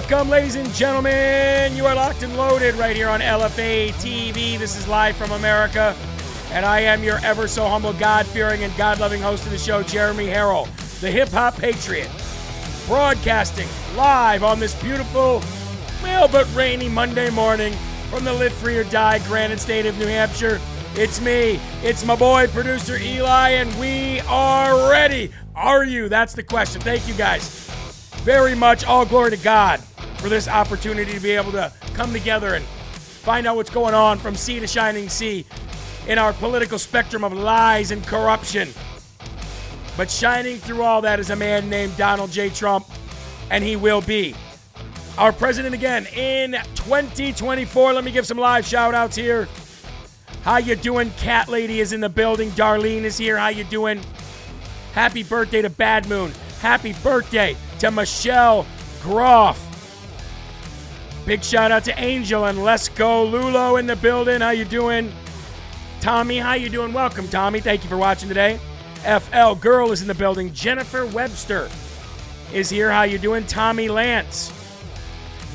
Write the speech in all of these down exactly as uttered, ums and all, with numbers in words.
Welcome, ladies and gentlemen. You are locked and loaded right here on L F A T V. This is Live from America, and I am your ever-so-humble, God-fearing, and God-loving host of the show, Jeremy Harrell, the hip-hop patriot, broadcasting live on this beautiful, well, but rainy Monday morning from the Live Free or Die Granite State of New Hampshire. It's me. It's my boy, producer Eli, and we are ready. Are you? That's the question. Thank you, guys, very much. All glory to God for this opportunity to be able to come together and find out what's going on from sea to shining sea in our political spectrum of lies and corruption. But shining through all that is a man named Donald J. Trump, and he will be our president again in twenty twenty-four. Let me give some live shout-outs here. How you doing? Cat Lady is in the building. Darlene is here. How you doing? Happy birthday to Bad Moon. Happy birthday to Michelle Groff. Big shout out to Angel and Let's Go Lulo in the building. How you doing? Tommy, how you doing? Welcome, Tommy. Thank you for watching today. F L Girl is in the building. Jennifer Webster is here. How you doing? Tommy Lance,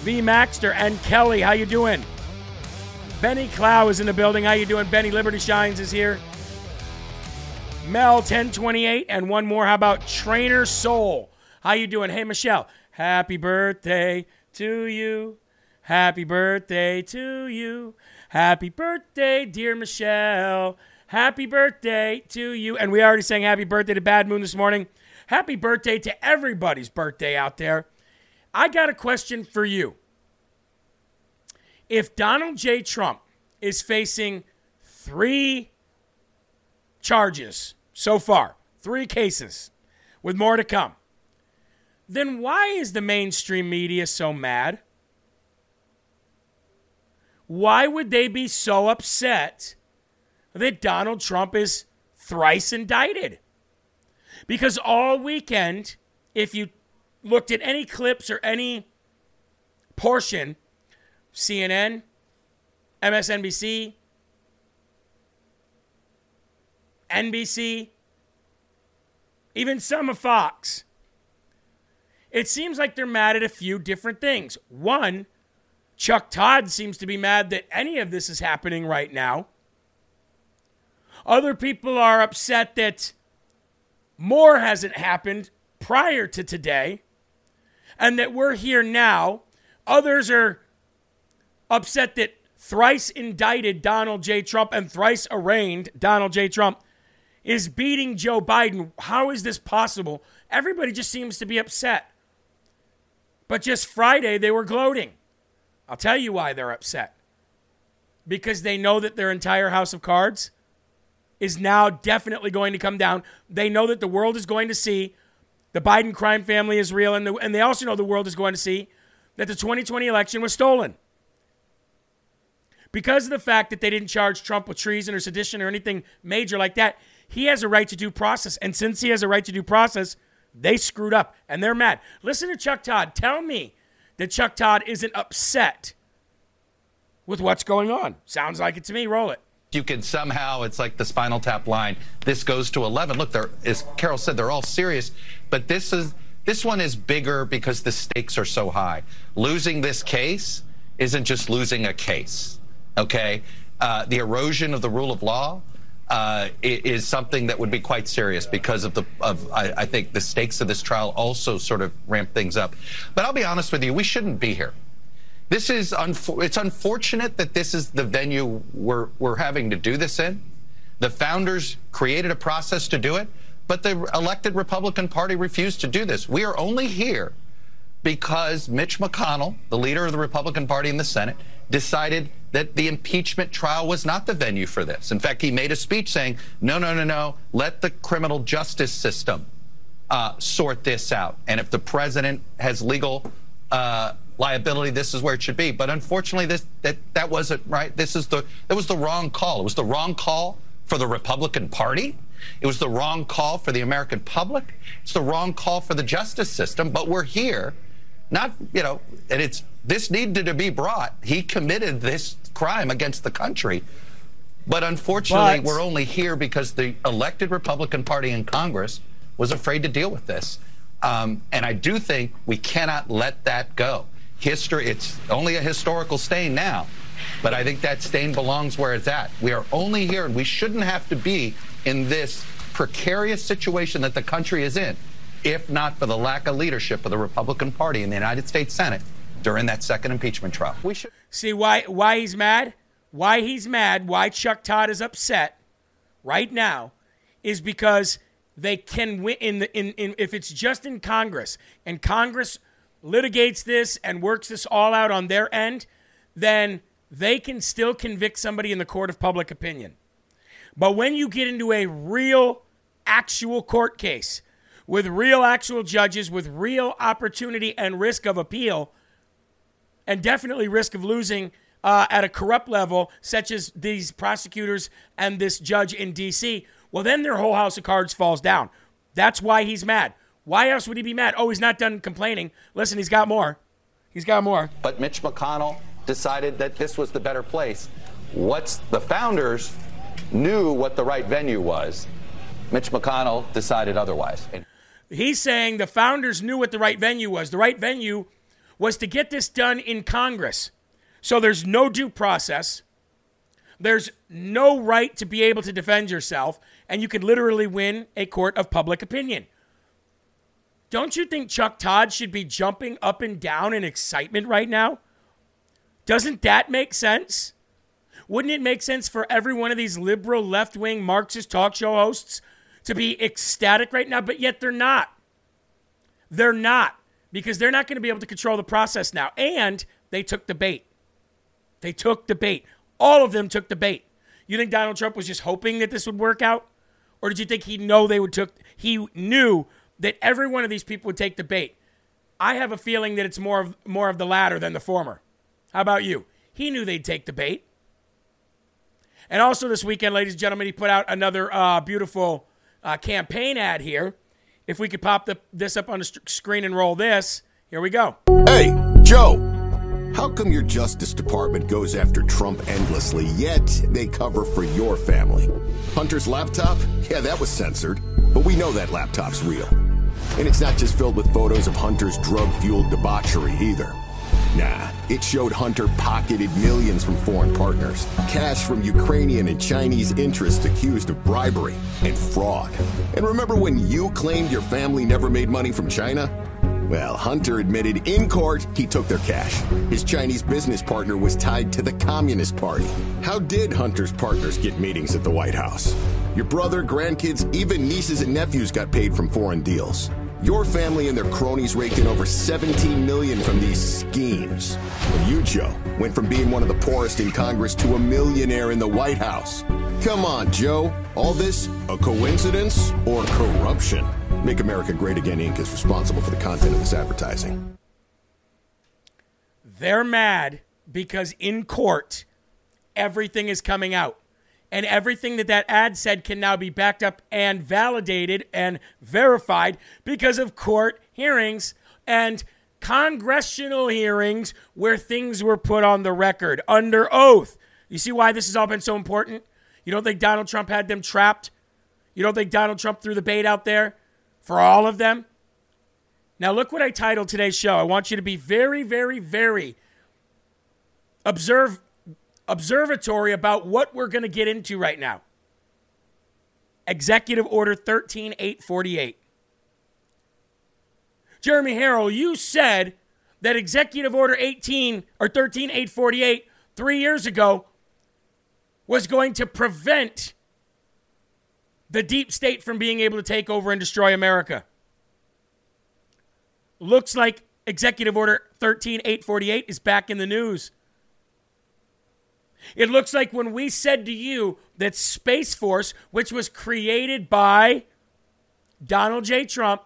V Maxter, and Kelly. How you doing? Benny Clow is in the building. How you doing? Benny Liberty Shines is here. Mel ten twenty-eight and one more. How about Trainer Soul? How you doing? Hey, Michelle. Happy birthday to you. Happy birthday to you. Happy birthday, dear Michelle. Happy birthday to you. And we already sang happy birthday to Bad Moon this morning. Happy birthday to everybody's birthday out there. I got a question for you. If Donald J. Trump is facing three charges so far, three cases with more to come, then why is the mainstream media so mad? Why would they be so upset that Donald Trump is thrice indicted? Because all weekend, if you looked at any clips or any portion, C N N, M S N B C, N B C, even some of Fox, it seems like they're mad at a few different things. One, Chuck Todd seems to be mad that any of this is happening right now. Other people are upset that more hasn't happened prior to today and that we're here now. Others are upset that thrice indicted Donald J. Trump and thrice arraigned Donald J. Trump is beating Joe Biden. How is this possible? Everybody just seems to be upset. But just Friday, they were gloating. I'll tell you why they're upset. Because they know that their entire house of cards is now definitely going to come down. They know that the world is going to see the Biden crime family is real, and, the, and they also know the world is going to see that the twenty twenty election was stolen. Because of the fact that they didn't charge Trump with treason or sedition or anything major like that, he has a right to due process. And since he has a right to due process, they screwed up, and they're mad. Listen to Chuck Todd. Tell me that Chuck Todd isn't upset with what's going on. Sounds like it to me. Roll it. You can somehow, it's like the Spinal Tap line, this goes to eleven. Look, there, as Carol said, they're all serious, but this is This one is bigger because the stakes are so high. Losing this case isn't just losing a case, okay? Uh, the erosion of the rule of law uh, is something that would be quite serious because of the, of I, I think the stakes of this trial also sort of ramp things up. But I'll be honest with you, we shouldn't be here. This is, unfor it's unfortunate that this is the venue we're, we're having to do this in. The founders created a process to do it, but the elected Republican Party refused to do this. We are only here because Mitch McConnell, the leader of the Republican Party in the Senate, decided that the impeachment trial was not the venue for this. In fact, he made a speech saying, no, no, no, no, let the criminal justice system uh, sort this out. And if the president has legal uh, liability, this is where it should be. But unfortunately, this that, that wasn't right. This is the, it was the wrong call. It was the wrong call for the Republican Party. It was the wrong call for the American public. It's the wrong call for the justice system, but we're here. Not, you know, and it's, this needed to be brought. He committed this crime against the country. But unfortunately, but, we're only here because the elected Republican Party in Congress was afraid to deal with this. Um, and I do think we cannot let that go. History, it's only a historical stain now, but I think that stain belongs where it's at. We are only here, and we shouldn't have to be in this precarious situation that the country is in, if not for the lack of leadership of the Republican Party in the United States Senate during that second impeachment trial. We should see why why he's mad, why he's mad, why Chuck Todd is upset right now, is because they can win in the in, in if it's just in Congress and Congress litigates this and works this all out on their end, then they can still convict somebody in the court of public opinion. But when you get into a real, actual court case with real, actual judges, with real opportunity and risk of appeal, and definitely risk of losing uh, at a corrupt level, such as these prosecutors and this judge in D C, well, then their whole house of cards falls down. That's why he's mad. Why else would he be mad? Oh, he's not done complaining. Listen, he's got more. He's got more. But Mitch McConnell decided that this was the better place. What's the founders knew what the right venue was. Mitch McConnell decided otherwise. He's saying the founders knew what the right venue was. The right venue was to get this done in Congress. So there's no due process. There's no right to be able to defend yourself, and you can literally win a court of public opinion. Don't you think Chuck Todd should be jumping up and down in excitement right now? Doesn't that make sense? Wouldn't it make sense for every one of these liberal, left-wing, Marxist talk show hosts to be ecstatic right now? But yet they're not. They're not, because they're not going to be able to control the process now. And they took the bait. They took the bait. All of them took the bait. You think Donald Trump was just hoping that this would work out? Or did you think he know they would took, he knew that every one of these people would take the bait? I have a feeling that it's more of, more of the latter than the former. How about you? He knew they'd take the bait. And also this weekend, ladies and gentlemen, he put out another uh, beautiful uh, campaign ad here. If we could pop the, this up on the st- screen and roll this. Here we go. Hey, Joe, how come your Justice Department goes after Trump endlessly, yet they cover for your family? Hunter's laptop? Yeah, that was censored. But we know that laptop's real. And it's not just filled with photos of Hunter's drug-fueled debauchery either. Nah, it showed Hunter pocketed millions from foreign partners, cash from Ukrainian and Chinese interests accused of bribery and fraud. And remember when you claimed your family never made money from China? Well, Hunter admitted in court he took their cash. His Chinese business partner was tied to the Communist Party. How did Hunter's partners get meetings at the White House? Your brother, grandkids, even nieces and nephews got paid from foreign deals. Your family and their cronies raked in over seventeen million dollars from these schemes. And you, Joe, went from being one of the poorest in Congress to a millionaire in the White House. Come on, Joe. All this a coincidence or corruption? Make America Great Again, Incorporated is responsible for the content of this advertising. They're mad because in court, everything is coming out. And everything that that ad said can now be backed up and validated and verified because of court hearings and congressional hearings where things were put on the record under oath. You see why this has all been so important? You don't think Donald Trump had them trapped? You don't think Donald Trump threw the bait out there for all of them? Now, look what I titled today's show. I want you to be very, very, very observe, observatory about what we're going to get into right now. Executive Order thirteen eight forty-eight. Jeremy Harrell, you said that Executive Order eighteen or thirteen eight forty-eight three years ago was going to prevent the deep state from being able to take over and destroy America. Looks like Executive Order thirteen eight forty-eight is back in the news. It looks like when we said to you that Space Force, which was created by Donald J. Trump,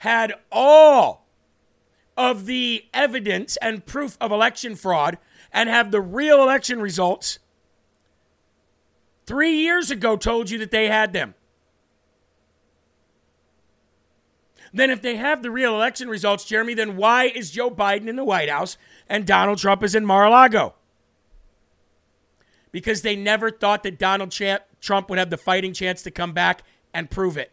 had all of the evidence and proof of election fraud and have the real election results, three years ago told you that they had them. Then if they have the real election results, Jeremy, then why is Joe Biden in the White House and Donald Trump is in Mar-a-Lago? Because they never thought that Donald Trump would have the fighting chance to come back and prove it.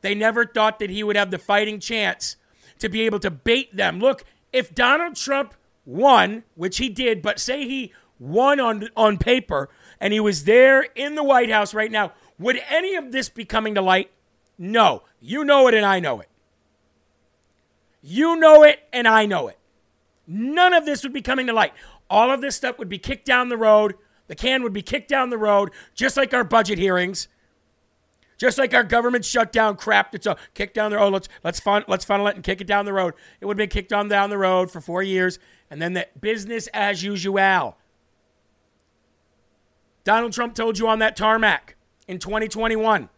They never thought that he would have the fighting chance to be able to bait them. Look, if Donald Trump won, which he did, but say he won on, on paper and he was there in the White House right now, would any of this be coming to light? No. You know it and I know it. You know it and I know it. None of this would be coming to light. All of this stuff would be kicked down the road. The can would be kicked down the road, just like our budget hearings. Just like our government shutdown crap that's all kicked down the road. Oh, let's, let's, fun, let's funnel it and kick it down the road. It would have been kicked on down the road for four years. And then the business as usual. Donald Trump told you on that tarmac in twenty twenty-one.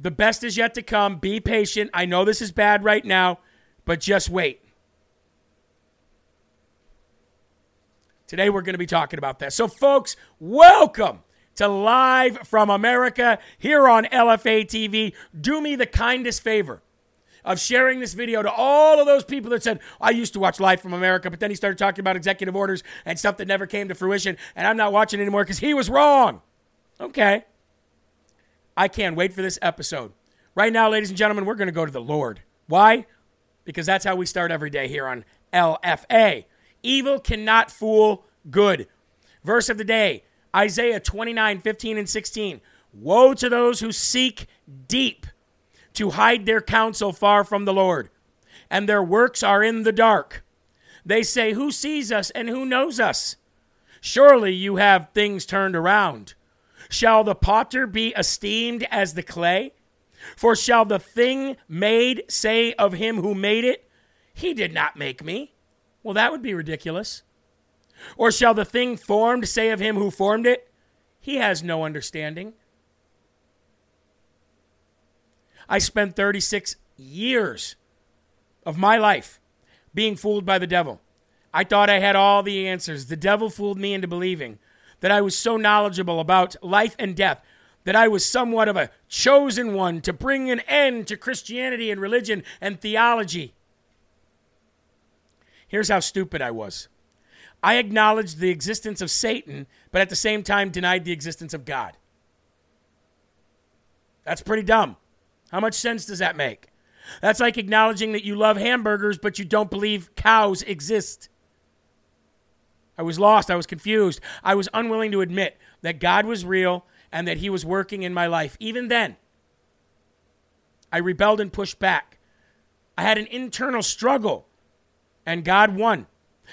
The best is yet to come. Be patient. I know this is bad right now, but just wait. Today we're going to be talking about that. So folks, welcome to Live from America here on L F A T V. Do me the kindest favor of sharing this video to all of those people that said, I used to watch Live from America, but then he started talking about executive orders and stuff that never came to fruition, and I'm not watching anymore because he was wrong. Okay. I can't wait for this episode. Right now, ladies and gentlemen, we're going to go to the Lord. Why? Because that's how we start every day here on L F A. Evil cannot fool good. Verse of the day. Isaiah twenty-nine, fifteen, and sixteen. Woe to those who seek deep to hide their counsel far from the Lord, and their works are in the dark. They say, who sees us and who knows us? Surely you have things turned around. Shall the potter be esteemed as the clay? For shall the thing made say of him who made it, he did not make me? Well, that would be ridiculous. Or shall the thing formed say of him who formed it, he has no understanding? I spent thirty-six years of my life being fooled by the devil. I thought I had all the answers. The devil fooled me into believing that I was so knowledgeable about life and death, that I was somewhat of a chosen one to bring an end to Christianity and religion and theology. Here's how stupid I was. I acknowledged the existence of Satan, but at the same time denied the existence of God. That's pretty dumb. How much sense does that make? That's like acknowledging that you love hamburgers, but you don't believe cows exist. I was lost. I was confused. I was unwilling to admit that God was real and that he was working in my life. Even then, I rebelled and pushed back. I had an internal struggle, and God won.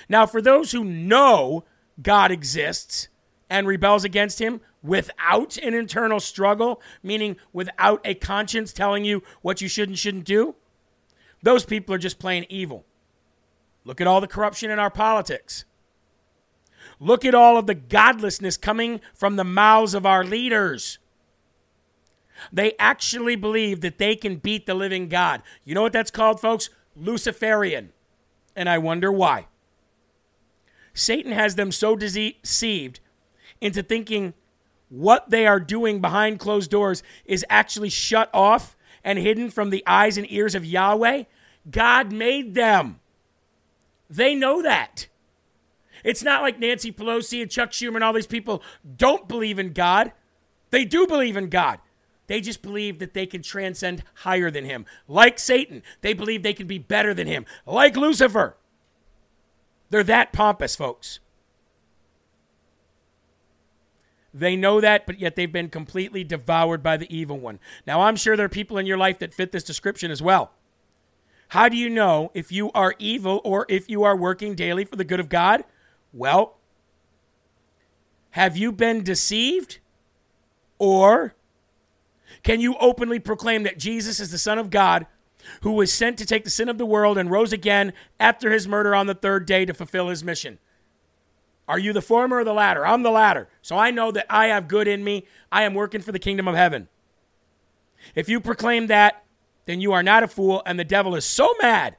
Now, for those who know God exists and rebels against him without an internal struggle, meaning without a conscience telling you what you should and shouldn't do, those people are just plain evil. Look at all the corruption in our politics. Look at all of the godlessness coming from the mouths of our leaders. They actually believe that they can beat the living God. You know what that's called, folks? Luciferian. And I wonder why. Satan has them so deceived into thinking what they are doing behind closed doors is actually shut off and hidden from the eyes and ears of Yahweh. God made them. They know that. It's not like Nancy Pelosi and Chuck Schumer and all these people don't believe in God. They do believe in God. They just believe that they can transcend higher than him. Like Satan, they believe they can be better than him. Like Lucifer. They're that pompous, folks. They know that, but yet they've been completely devoured by the evil one. Now, I'm sure there are people in your life that fit this description as well. How do you know if you are evil or if you are working daily for the good of God? Well, have you been deceived? Or can you openly proclaim that Jesus is the Son of God who was sent to take the sin of the world and rose again after his murder on the third day to fulfill his mission? Are you the former or the latter? I'm the latter. So I know that I have good in me. I am working for the kingdom of heaven. If you proclaim that, then you are not a fool, and the devil is so mad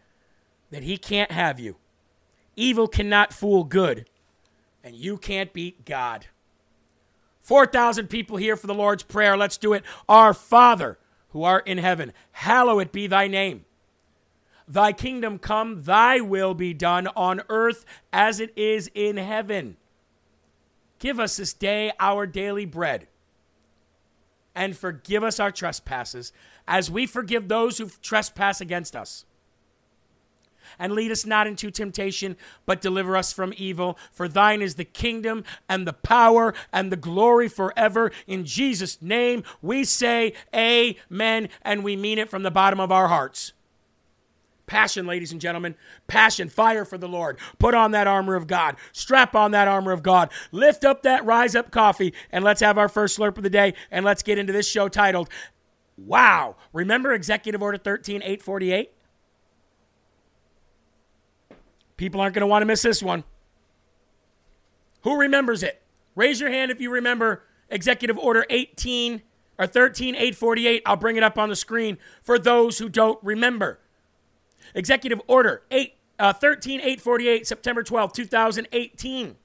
that he can't have you. Evil cannot fool good, and you can't beat God. four thousand people here for the Lord's Prayer. Let's do it. Our Father, who art in heaven, hallowed be thy name. Thy kingdom come, thy will be done on earth as it is in heaven. Give us this day our daily bread, and forgive us our trespasses as we forgive those who trespass against us. And lead us not into temptation, but deliver us from evil. For thine is the kingdom and the power and the glory forever. In Jesus' name, we say amen, and we mean it from the bottom of our hearts. Passion, ladies and gentlemen. Passion, fire for the Lord. Put on that armor of God. Strap on that armor of God. Lift up that Rise Up coffee, and let's have our first slurp of the day, and let's get into this show titled, Wow. Remember Executive Order thirteen eight forty-eight? People aren't going to want to miss this one. Who remembers it? Raise your hand if you remember Executive Order eighteen or thirteen eight forty-eight. I'll bring it up on the screen for those who don't remember. Executive Order eight, uh, thirteen eight forty-eight, September twelfth, twenty eighteen.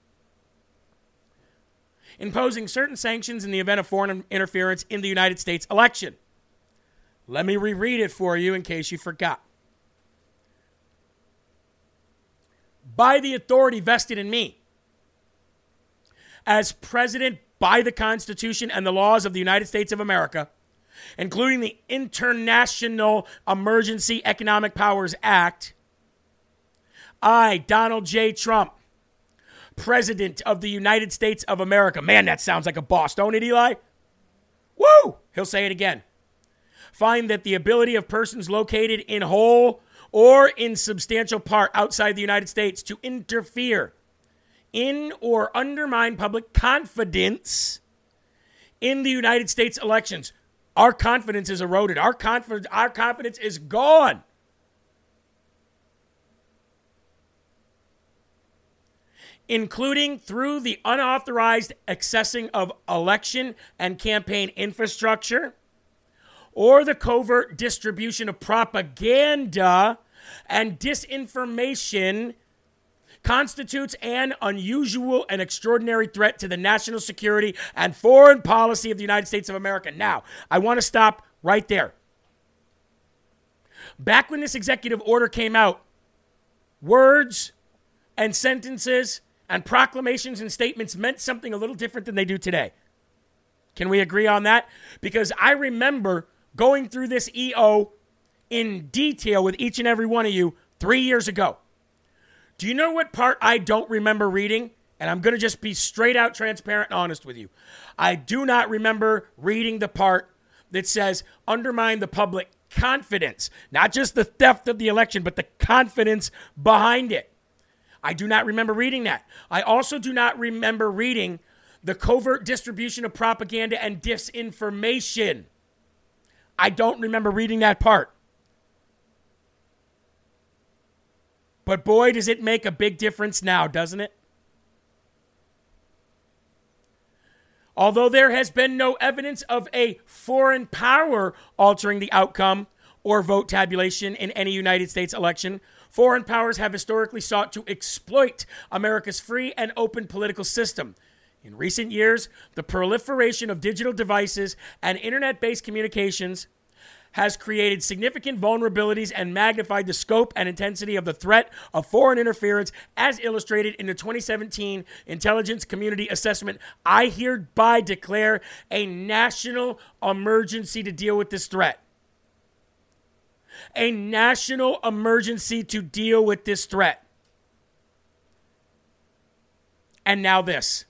Imposing certain sanctions in the event of foreign interference in the United States election. Let me reread it for you in case you forgot. By the authority vested in me, as president by the Constitution and the laws of the United States of America, including the International Emergency Economic Powers Act, I, Donald J. Trump, President of the United States of America. Man, that sounds like a boss, don't it, Eli? Woo! He'll say it again. Find that the ability of persons located in whole or in substantial part outside the United States to interfere in or undermine public confidence in the United States elections. Our confidence is eroded. Our confidence, our confidence is gone. Including through the unauthorized accessing of election and campaign infrastructure, or the covert distribution of propaganda and disinformation, constitutes an unusual and extraordinary threat to the national security and foreign policy of the United States of America. Now, I want to stop right there. Back when this executive order came out, words and sentences and proclamations and statements meant something a little different than they do today. Can we agree on that? Because I remember going through this E O in detail with each and every one of you three years ago. Do you know what part I don't remember reading? And I'm going to just be straight out transparent and honest with you. I do not remember reading the part that says undermine the public confidence, not just the theft of the election, but the confidence behind it. I do not remember reading that. I also do not remember reading the covert distribution of propaganda and disinformation. I don't remember reading that part. But boy, does it make a big difference now, doesn't it? Although there has been no evidence of a foreign power altering the outcome or vote tabulation in any United States election, foreign powers have historically sought to exploit America's free and open political system. In recent years, the proliferation of digital devices and internet-based communications has created significant vulnerabilities and magnified the scope and intensity of the threat of foreign interference, as illustrated in the twenty seventeen Intelligence Community Assessment. I hereby declare a national emergency to deal with this threat. A national emergency to deal with this threat. And now this.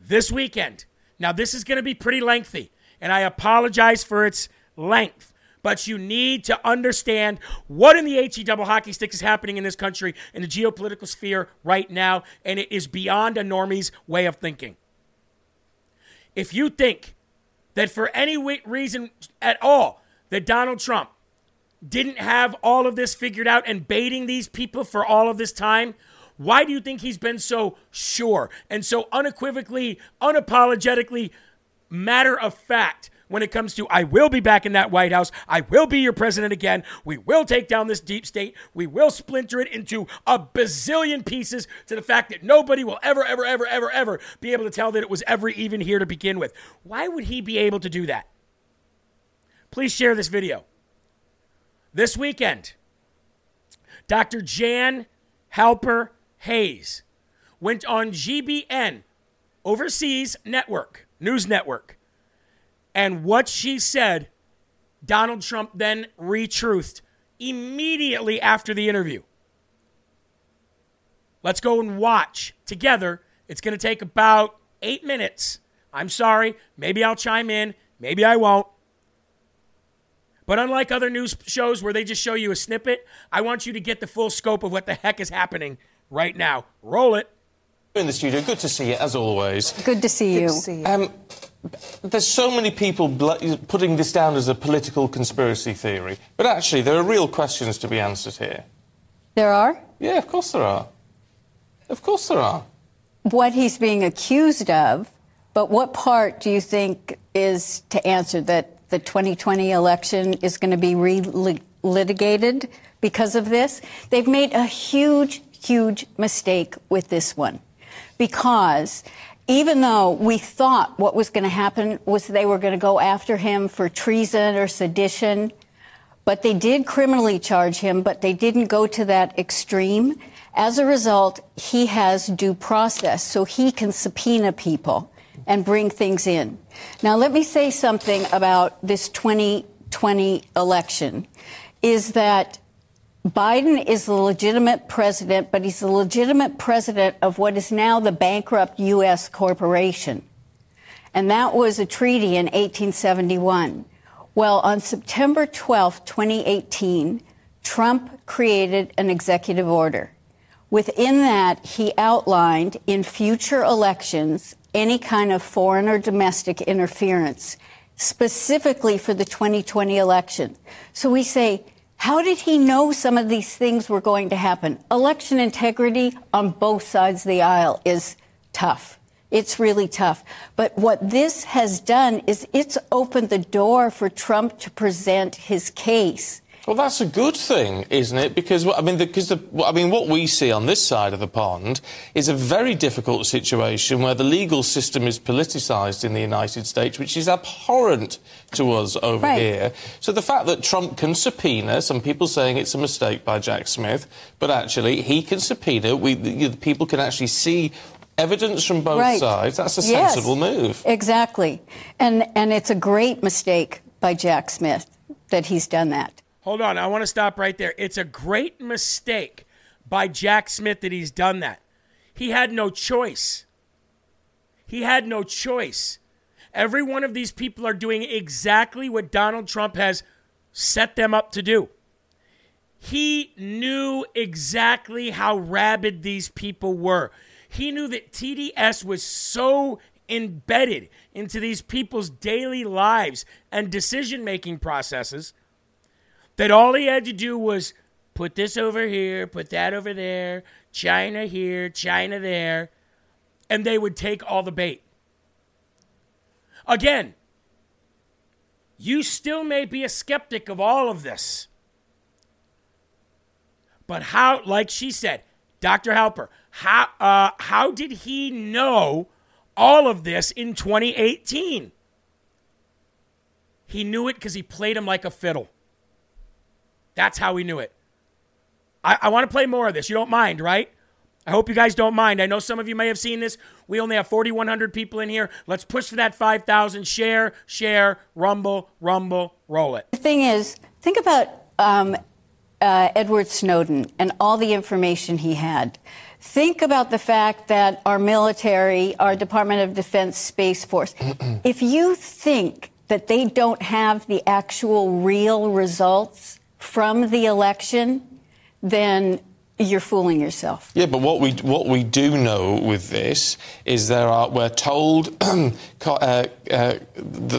This weekend. Now, this is going to be pretty lengthy, and I apologize for its length, but you need to understand what in the H E double hockey sticks is happening in this country in the geopolitical sphere right now, and it is beyond a normie's way of thinking. If you think that for any reason at all that Donald Trump didn't have all of this figured out and baiting these people for all of this time, why do you think he's been so sure and so unequivocally, unapologetically matter of fact when it comes to, I will be back in that White House, I will be your president again, we will take down this deep state, we will splinter it into a bazillion pieces, to the fact that nobody will ever, ever, ever, ever, ever be able to tell that it was ever even here to begin with? Why would he be able to do that? Please share this video. This weekend, Doctor Jan Halper-Hayes went on G B N, Overseas Network, News Network, and what she said, Donald Trump then retruthed immediately after the interview. Let's go and watch together. It's going to take about eight minutes. I'm sorry. Maybe I'll chime in. Maybe I won't. But unlike other news shows where they just show you a snippet, I want you to get the full scope of what the heck is happening right now. Roll it. In the studio, good to see you, as always. Good to see you. Good to see you. Um, there's so many people bl- putting this down as a political conspiracy theory, but actually there are real questions to be answered here. There are? Yeah, of course there are. Of course there are. What he's being accused of, but what part do you think is to answer, that the twenty twenty election is going to be relitigated because of this? They've made a huge huge mistake with this one, because even though we thought what was going to happen was they were going to go after him for treason or sedition, but they did criminally charge him, but they didn't go to that extreme. As a result, he has due process, so he can subpoena people and bring things in. Now, let me say something about this twenty twenty election, is that Biden is the legitimate president, but he's the legitimate president of what is now the bankrupt U S corporation. And that was a treaty in eighteen seventy-one. Well, on September twelfth, twenty eighteen, Trump created an executive order. Within that, he outlined in future elections any kind of foreign or domestic interference, specifically for the twenty twenty election. So we say, how did he know some of these things were going to happen? Election integrity on both sides of the aisle is tough. It's really tough. But what this has done is it's opened the door for Trump to present his case. Well, that's a good thing, isn't it? Because I mean, because the, the, I mean, what we see on this side of the pond is a very difficult situation where the legal system is politicised in the United States, which is abhorrent to us over right. here. So the fact that Trump can subpoena, some people saying it's a mistake by Jack Smith, but actually he can subpoena. We the, the people can actually see evidence from both right. sides. That's a sensible yes, move. Exactly, and and it's a great mistake by Jack Smith that he's done that. Hold on, I want to stop right there. It's a great mistake by Jack Smith that he's done that. He had no choice. He had no choice. Every one of these people are doing exactly what Donald Trump has set them up to do. He knew exactly how rabid these people were. He knew that T D S was so embedded into these people's daily lives and decision-making processes that all he had to do was put this over here, put that over there, China here, China there, and they would take all the bait. Again, you still may be a skeptic of all of this. But how, like she said, Doctor Halper, how, uh, how did he know all of this in twenty eighteen? He knew it because he played him like a fiddle. That's how he knew it. I, I want to play more of this. You don't mind, right? I hope you guys don't mind. I know some of you may have seen this. We only have forty-one hundred people in here. Let's push for that five thousand. Share, share, rumble, rumble, roll it. The thing is, think about um, uh, Edward Snowden and all the information he had. Think about the fact that our military, our Department of Defense Space Force, if you think that they don't have the actual real results from the election, then you're fooling yourself. Yeah, but what we what we do know with this is there are we're told uh, uh, that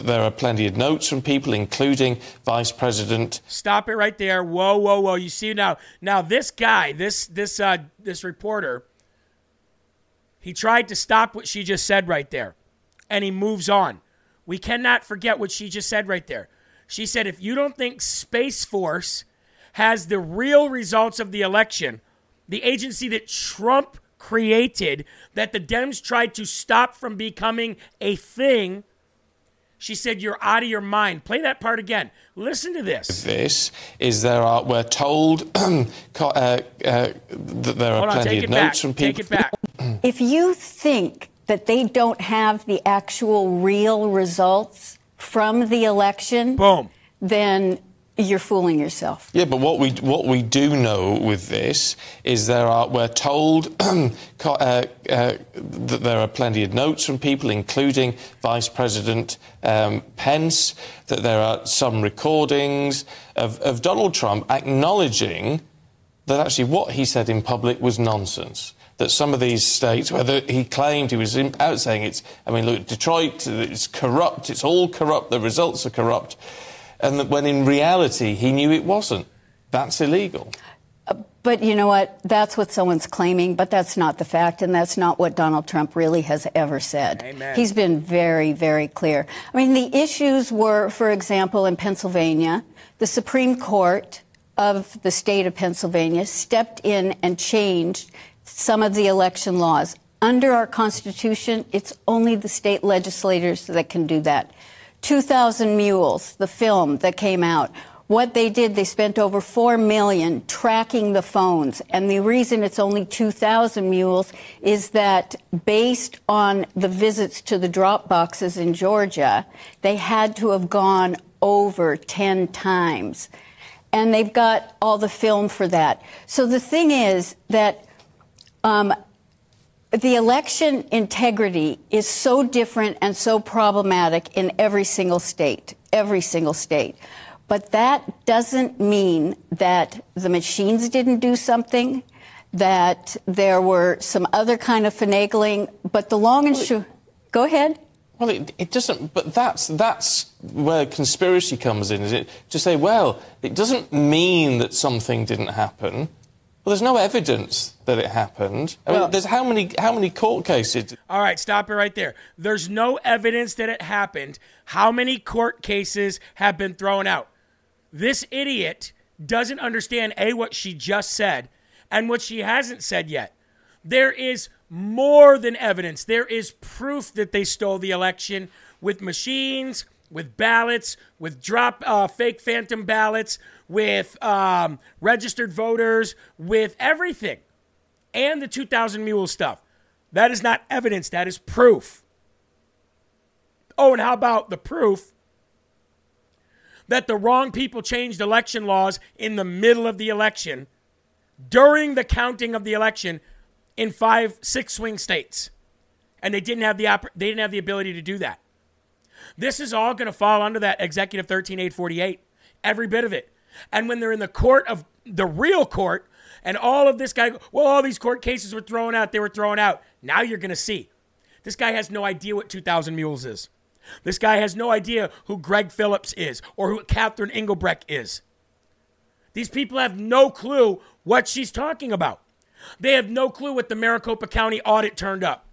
there are plenty of notes from people, including Vice President. Stop it right there! Whoa, whoa, whoa! You see now, now this guy, this this uh, this reporter, he tried to stop what she just said right there, and he moves on. We cannot forget what she just said right there. She said, "If you don't think Space Force has the real results of the election." The agency that Trump created, that the Dems tried to stop from becoming a thing, she said, you're out of your mind. Play that part again. Listen to this. This is there are, we're told uh, uh, that there are on, plenty of notes back. From people. Take it back. If you think that they don't have the actual real results from the election, boom, then you're fooling yourself. Yeah, but what we what we do know with this is there are we're told uh, uh, that there are plenty of notes from people, including Vice President um, Pence, that there are some recordings of, of Donald Trump acknowledging that actually what he said in public was nonsense. That some of these states, whether he claimed he was out saying it's, I mean, look, Detroit, it's corrupt, it's all corrupt, the results are corrupt. And that when in reality he knew it wasn't. That's illegal. Uh, but you know what? That's what someone's claiming, but that's not the fact, and that's not what Donald Trump really has ever said. Amen. He's been very, very clear. I mean, the issues were, for example, in Pennsylvania, the Supreme Court of the state of Pennsylvania stepped in and changed some of the election laws. Under our Constitution, it's only the state legislators that can do that. two thousand Mules, the film that came out, what they did, they spent over four million dollars tracking the phones. And the reason it's only two thousand Mules is that based on the visits to the drop boxes in Georgia, they had to have gone over ten times. And they've got all the film for that. So the thing is that um, the election integrity is so different and so problematic in every single state, every single state. But that doesn't mean that the machines didn't do something, that there were some other kind of finagling, but the long and short... Go ahead. Well, it, it doesn't... But that's that's where conspiracy comes in, is it? To say, well, it doesn't mean that something didn't happen. Well, there's no evidence that it happened. I mean, well, there's how many how many court cases? All right, stop it right there. There's no evidence that it happened. How many court cases have been thrown out? This idiot doesn't understand, A, what she just said and what she hasn't said yet. There is more than evidence. There is proof that they stole the election with machines, with ballots, with drop uh, fake phantom ballots, with um, registered voters, with everything, and the two thousand Mule stuff. That is not evidence. That is proof. Oh, and how about the proof that the wrong people changed election laws in the middle of the election, during the counting of the election, in five, six swing states, and they didn't have the opp- they didn't have the ability to do that. This is all going to fall under that Executive thirteen eight forty-eight, every bit of it. And when they're in the court of the real court and all of this guy, well, all these court cases were thrown out. They were thrown out. Now you're going to see. This guy has no idea what two thousand Mules is. This guy has no idea who Greg Phillips is or who Catherine Inglebrecht is. These people have no clue what she's talking about. They have no clue what the Maricopa County audit turned up.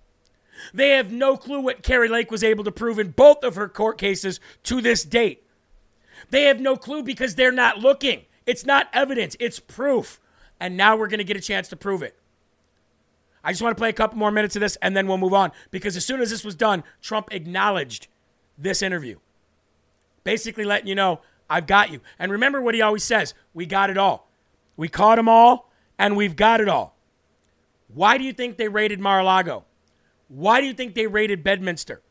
They have no clue what Carrie Lake was able to prove in both of her court cases to this date. They have no clue because they're not looking. It's not evidence. It's proof. And now we're going to get a chance to prove it. I just want to play a couple more minutes of this, and then we'll move on. Because as soon as this was done, Trump acknowledged this interview. basically letting you know, I've got you. And remember what he always says, we got it all. We caught them all, and we've got it all. Why do you think they raided Mar-a-Lago? Why do you think they raided Bedminster?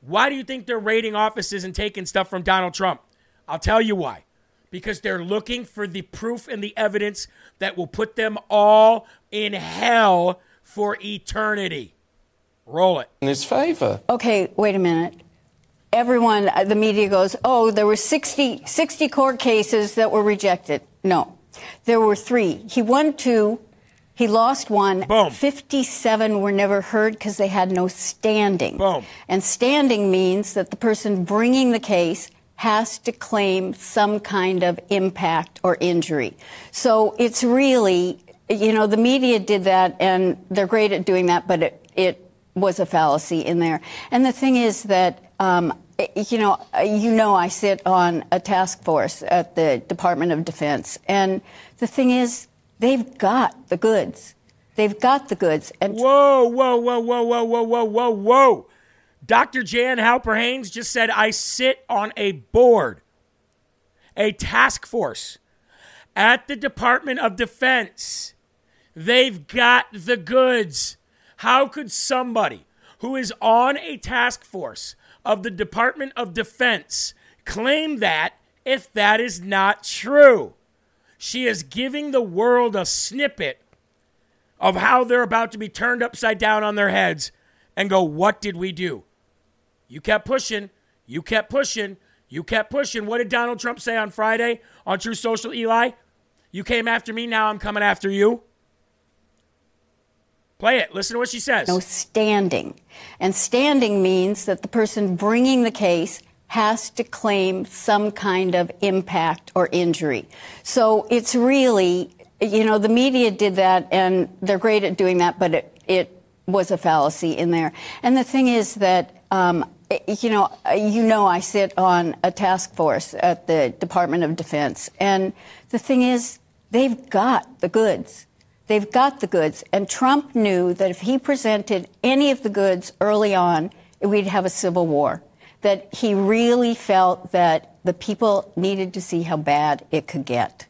Why do you think they're raiding offices and taking stuff from Donald Trump? I'll tell you why. Because they're looking for the proof and the evidence that will put them all in hell for eternity. Roll it. In his favor. Okay, wait a minute. Everyone, the media goes, oh, there were sixty, sixty court cases that were rejected. No, there were three. He won two. He lost one. Boom. fifty-seven were never heard because they had no standing. Boom. And standing means that the person bringing the case has to claim some kind of impact or injury. So it's really, you know, the media did that, and they're great at doing that, but it, it was a fallacy in there. And the thing is that, um, you know, you know, I sit on a task force at the Department of Defense, and the thing is, they've got the goods. They've got the goods. And whoa, whoa, whoa, whoa, whoa, whoa, whoa, whoa, whoa. Doctor Jan Halper-Hayes just said, I sit on a board, a task force at the Department of Defense. They've got the goods. How could somebody who is on a task force of the Department of Defense claim that if that is not true? She is giving the world a snippet of how they're about to be turned upside down on their heads and go, what did we do? You kept pushing. You kept pushing. You kept pushing. What did Donald Trump say on Friday on True Social, Eli? You came after me. Now I'm coming after you. Play it. Listen to what she says. No standing. And standing means that the person bringing the case has to claim some kind of impact or injury. So it's really, you know, the media did that, and they're great at doing that, but it, it was a fallacy in there. And the thing is that, um, you know, you know, I sit on a task force at the Department of Defense, and the thing is, they've got the goods. They've got the goods. And Trump knew that if he presented any of the goods early on, we'd have a civil war. That he really felt that the people needed to see how bad it could get.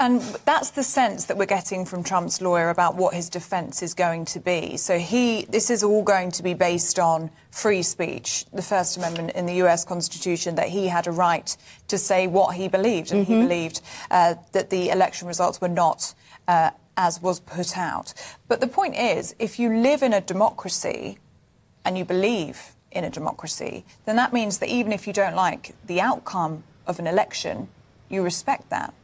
And that's the sense that we're getting from Trump's lawyer about what his defense is going to be. So he, this is all going to be based on free speech, the First Amendment in the U S Constitution, that he had a right to say what he believed. And mm-hmm. he believed uh, that the election results were not uh, as was put out. But the point is, if you live in a democracy and you believe in a democracy, then that means that even if you don't like the outcome of an election, you respect that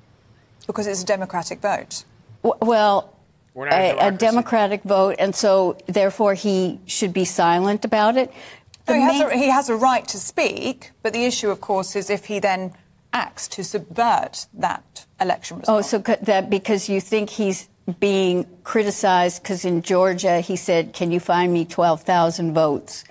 because it's a democratic vote. Well, We're not a, a, a democratic vote, and so therefore he should be silent about it. No, he, has a, he has a right to speak, but the issue, of course, is if he then acts to subvert that election result. Oh, so that because you think he's being criticized because in Georgia he said, can you find me twelve thousand votes?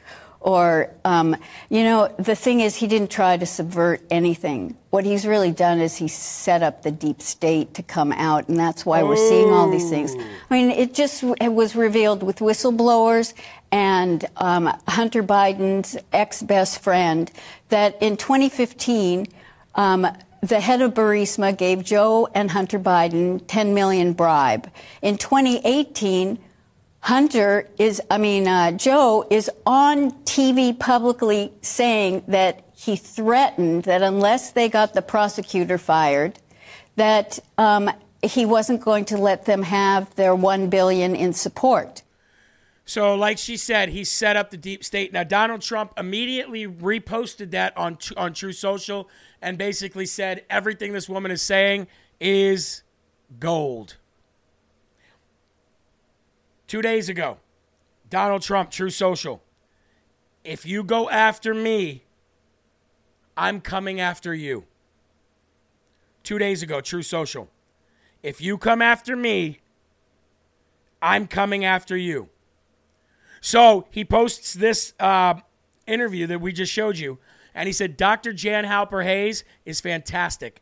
Or, um, you know, the thing is, he didn't try to subvert anything. What he's really done is he set up the deep state to come out, and that's why we're Ooh. seeing all these things. I mean, it just it was revealed with whistleblowers and um, Hunter Biden's ex-best friend that in twenty fifteen, um, the head of Burisma gave Joe and Hunter Biden ten million dollars bribe. In twenty eighteen... Hunter is, I mean, uh, Joe is on T V publicly saying that he threatened that unless they got the prosecutor fired, that um, he wasn't going to let them have their one billion in support. So like she said, he set up the deep state. Now, Donald Trump immediately reposted that on, on True Social and basically said everything this woman is saying is gold. Two days ago, Donald Trump, True Social. If you go after me, I'm coming after you. Two days ago, True Social. If you come after me, I'm coming after you. So he posts this uh, interview that we just showed you, and he said, Doctor Jan Halper-Hayes is fantastic.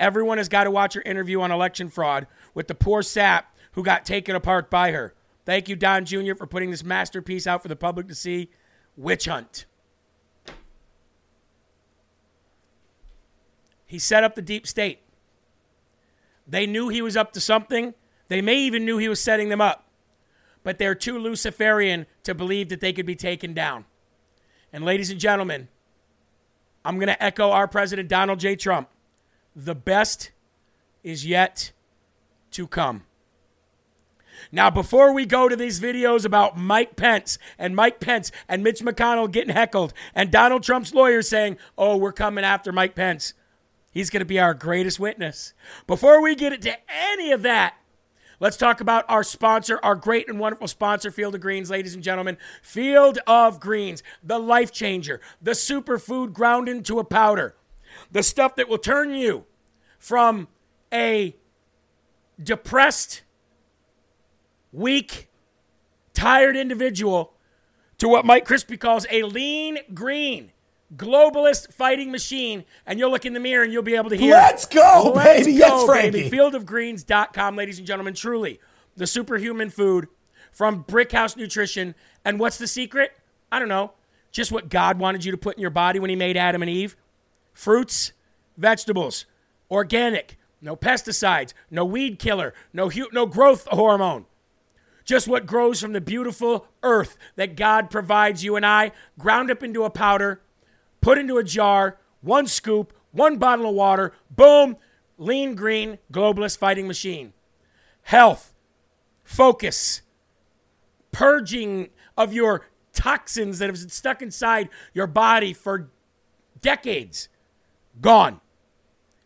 Everyone has got to watch her interview on election fraud with the poor sap who got taken apart by her. Thank you, Don Junior, for putting this masterpiece out for the public to see. Witch Hunt. He set up the deep state. They knew he was up to something. They may even knew he was setting them up. But they're too Luciferian to believe that they could be taken down. And ladies and gentlemen, I'm going to echo our president, Donald J. Trump. The best is yet to come. Now, before we go to these videos about Mike Pence and Mike Pence and Mitch McConnell getting heckled and Donald Trump's lawyer saying, oh, we're coming after Mike Pence. He's going to be our greatest witness. Before we get into any of that, let's talk about our sponsor, our great and wonderful sponsor, Field of Greens, ladies and gentlemen. Field of Greens, the life changer, the superfood ground into a powder, the stuff that will turn you from a depressed, weak, tired individual to what Mike Crispy calls a lean, green, globalist fighting machine, and you'll look in the mirror and you'll be able to hear. Let's go, Let's baby. Go, yes, Frankie. Baby. field of greens dot com, ladies and gentlemen. Truly, the superhuman food from Brickhouse Nutrition. And what's the secret? I don't know. Just what God wanted you to put in your body when he made Adam and Eve. Fruits, vegetables, organic, no pesticides, no weed killer, no hu- no growth hormone. Just what grows from the beautiful earth that God provides you and I, ground up into a powder, put into a jar, one scoop, one bottle of water, boom, lean, green, globalist fighting machine. Health, focus, purging of your toxins that have been stuck inside your body for decades, gone.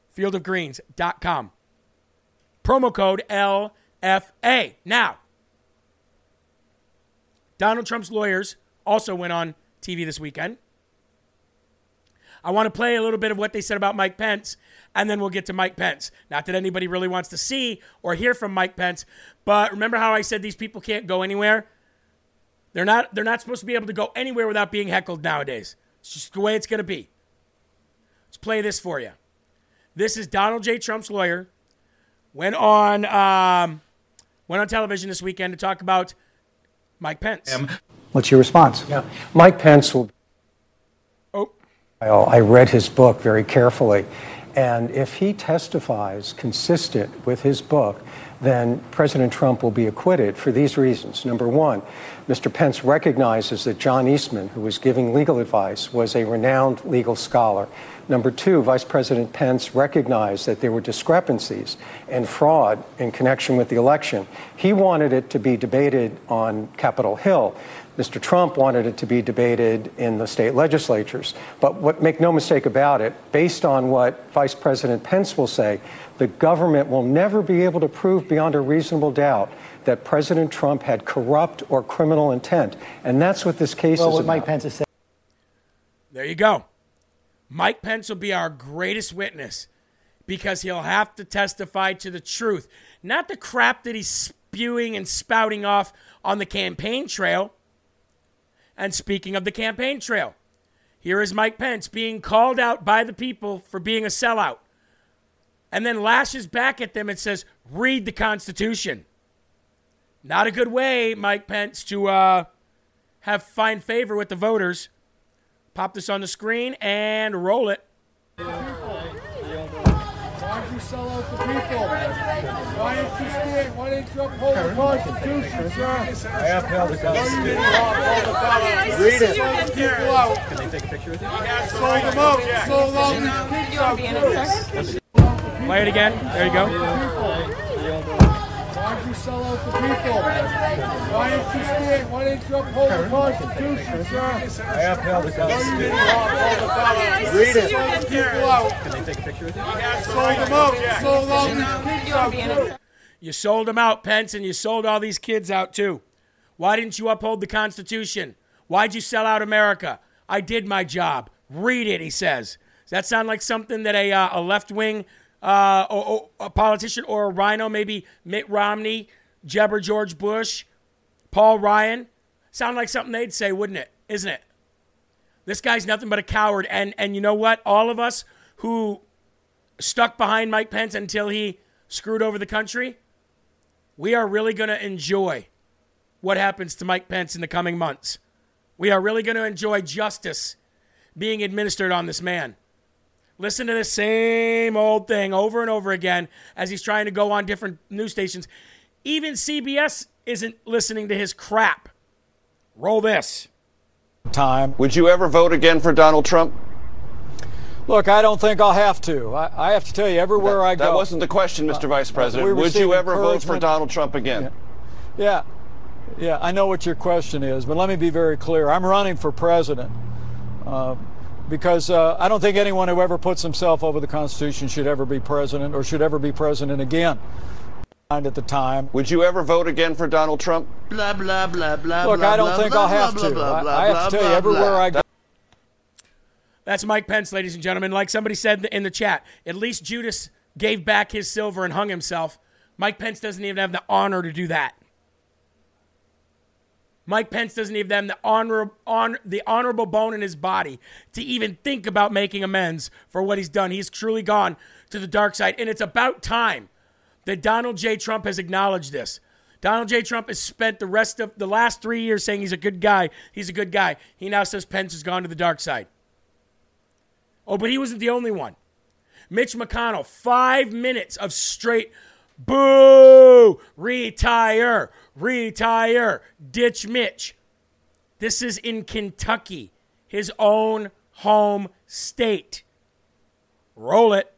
field of greens dot com. Promo code L F A. Now, Donald Trump's lawyers also went on T V this weekend. I want to play a little bit of what they said about Mike Pence, and then we'll get to Mike Pence. Not that anybody really wants to see or hear from Mike Pence, but remember how I said these people can't go anywhere? They're not, they're not supposed to be able to go anywhere without being heckled nowadays. It's just the way it's going to be. Let's play this for you. This is Donald J. Trump's lawyer. Went on, um, went on television this weekend to talk about Mike Pence. What's your response? Yeah, Mike Pence will... I read his book very carefully, and if he testifies consistent with his book, then President Trump will be acquitted for these reasons. Number one, Mister Pence recognizes that John Eastman, who was giving legal advice, was a renowned legal scholar. Number two, Vice President Pence recognized that there were discrepancies and fraud in connection with the election. He wanted it to be debated on Capitol Hill. Mister Trump wanted it to be debated in the state legislatures. But what, make no mistake about it, based on what Vice President Pence will say, the government will never be able to prove beyond a reasonable doubt that President Trump had corrupt or criminal intent. And that's what this case well, is what about. Mike Pence has said. There you go. Mike Pence will be our greatest witness because he'll have to testify to the truth, not the crap that he's spewing and spouting off on the campaign trail. And speaking of the campaign trail, here is Mike Pence being called out by the people for being a sellout and then lashes back at them and says, read the Constitution. Not a good way, Mike Pence, to uh, have find favor with the voters. Pop this on the screen and roll it. Why did you sell out the people? Why didn't you stand? Why didn't you uphold the Constitution, sir? I upheld the Constitution. Read it. Read it. Can they take a picture with you? Yeah, sold them out. Sold out these people. Play it again. There you go. Why did you sell out the people? Why didn't you stand? Why didn't you uphold the Constitution, sir? I upheld the Constitution. Read it. Can they take a picture with you? Yeah, sold them out. Yeah. Sold all these kids out, too. You sold them out, Pence, and you sold all these kids out, too. Why didn't you uphold the Constitution? Why'd you sell out America? I did my job. Read it, he says. Does that sound like something that a, uh, a left-wing... Uh, or, or a politician or a rhino, maybe Mitt Romney, Jeb or George Bush, Paul Ryan. Sound like something they'd say, wouldn't it? Isn't it? This guy's nothing but a coward. And and you know what? All of us who stuck behind Mike Pence until he screwed over the country, we are really going to enjoy what happens to Mike Pence in the coming months. We are really going to enjoy justice being administered on this man. listen to the same old thing over and over again as he's trying to go on different news stations. Even C B S isn't listening to his crap. Roll this. Time. Would you ever vote again for Donald Trump? Look, I don't think I'll have to. I, I have to tell you, everywhere that, I go. That wasn't the question, Mister Uh, Vice President. Uh, Would you ever vote for Donald Trump again? Yeah. yeah, yeah, I know what your question is, but let me be very clear. I'm running for president uh, because uh, I don't think anyone who ever puts himself over the Constitution should ever be president or should ever be president again. At the time. Would you ever vote again for Donald Trump? Blah, blah, blah, blah, Look, blah, I don't blah, think blah, I'll have blah, to. Blah, blah, I, I have to tell you, everywhere blah, I go. That's Mike Pence, ladies and gentlemen. Like somebody said in the chat, at least Judas gave back his silver and hung himself. Mike Pence doesn't even have the honor to do that. Mike Pence doesn't even have the, honor, honor, the honorable bone in his body to even think about making amends for what he's done. He's truly gone to the dark side, and it's about time that Donald J. Trump has acknowledged this. Donald J. Trump has spent the rest of the last three years saying he's a good guy. He's a good guy. He now says Pence has gone to the dark side. Oh, but he wasn't the only one. Mitch McConnell, five minutes of straight boo, retire, retire, ditch Mitch. This is in Kentucky, his own home state. Roll it.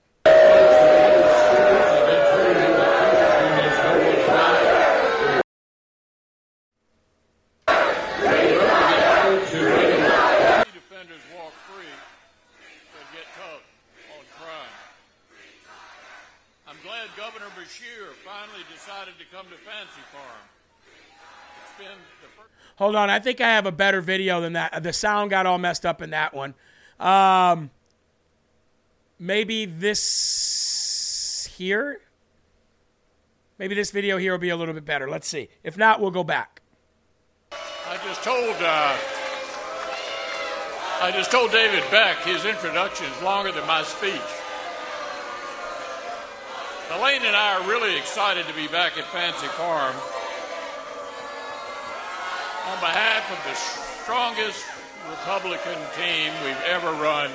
Finally decided to come to Fancy Farm. It's been the first- Hold on, I think I have a better video than that. The sound got all messed up in that one. Um, maybe this here? Maybe this video here will be a little bit better. Let's see. If not, we'll go back. I just told uh, I just told David Beck his introduction is longer than my speech. Elaine and I are really excited to be back at Fancy Farm. On behalf of the strongest Republican team we've ever run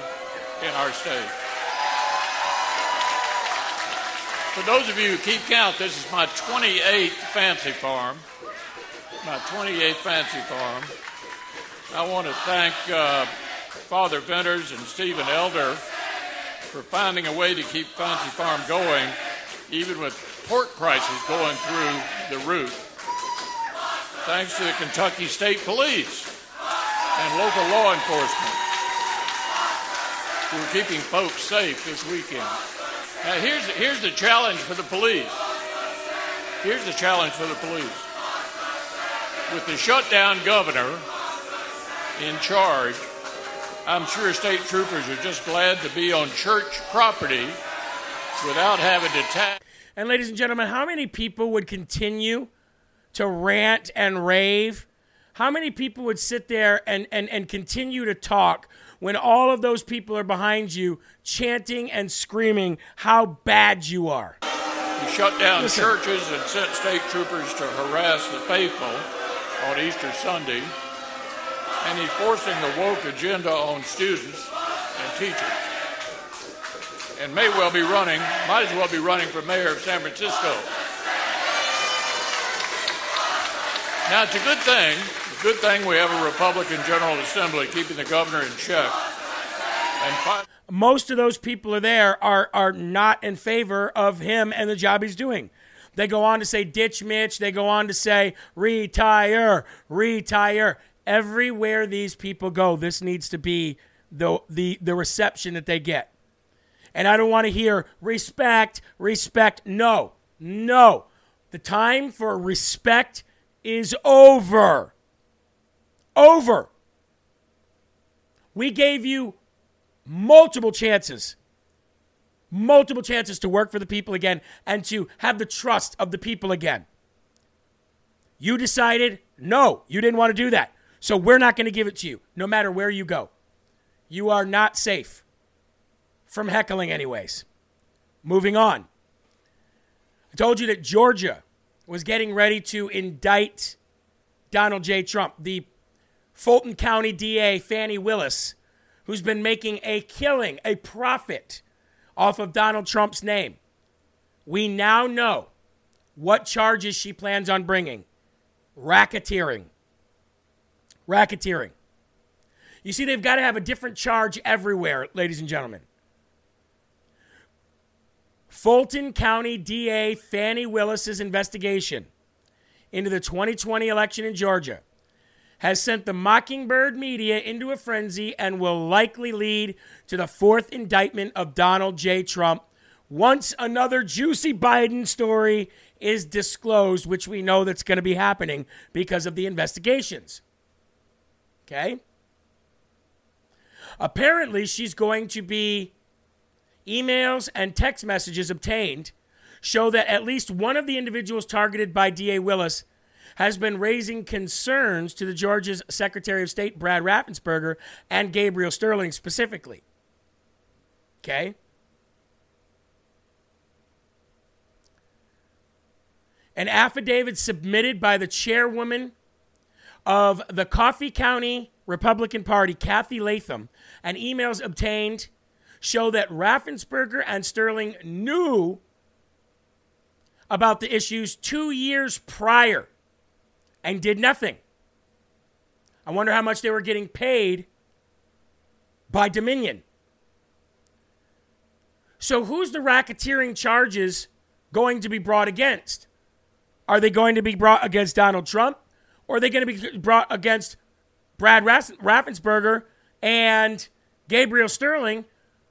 in our state. For those of you who keep count, this is my twenty-eighth Fancy Farm. My twenty-eighth Fancy Farm. I want to thank uh, Father Venters and Stephen Elder for finding a way to keep Fancy Farm going, even with pork prices going through the roof, thanks to the Kentucky State Police and local law enforcement who are keeping folks safe this weekend. Now, here's, here's the challenge for the police. Here's the challenge for the police. With the shutdown governor in charge, I'm sure state troopers are just glad to be on church property without having to tax. And ladies and gentlemen, how many people would continue to rant and rave? How many people would sit there and, and, and continue to talk when all of those people are behind you chanting and screaming how bad you are? You shut down Listen. churches and sent state troopers to harass the faithful on Easter Sunday, and he's forcing the woke agenda on students and teachers. And may well be running, might as well be running for mayor of San Francisco. Now, it's a good thing, it's a good thing we have a Republican General Assembly keeping the governor in check. And fi- Most of those people are there are, are not in favor of him and the job he's doing. They go on to say, ditch Mitch. They go on to say, retire, retire. Everywhere these people go, this needs to be the the the reception that they get. And I don't want to hear respect, respect. No, no. The time for respect is over. Over. We gave you multiple chances. Multiple chances to work for the people again and to have the trust of the people again. You decided, no, you didn't want to do that. So we're not going to give it to you, no matter where you go. You are not safe from heckling anyways. Moving on. I told you that Georgia was getting ready to indict Donald J. Trump. The Fulton County D A, Fannie Willis, who's been making a killing, a profit off of Donald Trump's name. We now know what charges she plans on bringing. Racketeering. Racketeering. You see, they've got to have a different charge everywhere, ladies and gentlemen. Fulton County D A Fannie Willis's investigation into the twenty twenty election in Georgia has sent the Mockingbird media into a frenzy and will likely lead to the fourth indictment of Donald J. Trump once another juicy Biden story is disclosed, which we know that's going to be happening because of the investigations. Okay? Apparently, she's going to be emails and text messages obtained show that at least one of the individuals targeted by D A Willis has been raising concerns to the Georgia's Secretary of State, Brad Raffensperger, and Gabriel Sterling specifically. Okay? An affidavit submitted by the chairwoman of the Coffee County Republican Party, Kathy Latham, and emails obtained show that Raffensperger and Sterling knew about the issues two years prior and did nothing. I wonder how much they were getting paid by Dominion. So who's the racketeering charges going to be brought against? Are they going to be brought against Donald Trump? Or are they going to be brought against Brad Raffensperger and Gabriel Sterling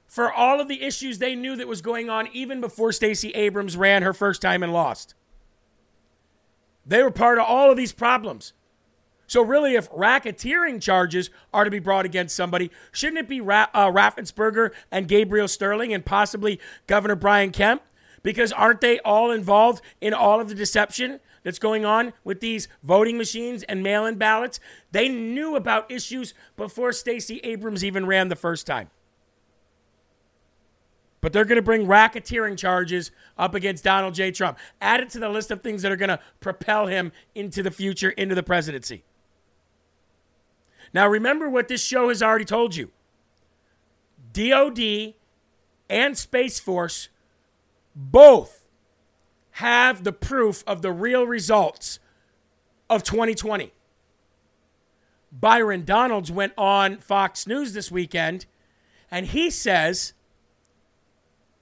for all of the issues they knew that was going on even before Stacey Abrams ran her first time and lost? They were part of all of these problems. So really, if racketeering charges are to be brought against somebody, shouldn't it be Ra- uh, Raffensperger and Gabriel Sterling and possibly Governor Brian Kemp? Because aren't they all involved in all of the deception that's going on with these voting machines and mail-in ballots? They knew about issues before Stacey Abrams even ran the first time. But they're going to bring racketeering charges up against Donald J. Trump. Add it to the list of things that are going to propel him into the future, into the presidency. Now, remember what this show has already told you. D O D and Space Force both have the proof of the real results of twenty twenty. Byron Donalds went on Fox News this weekend, and he says,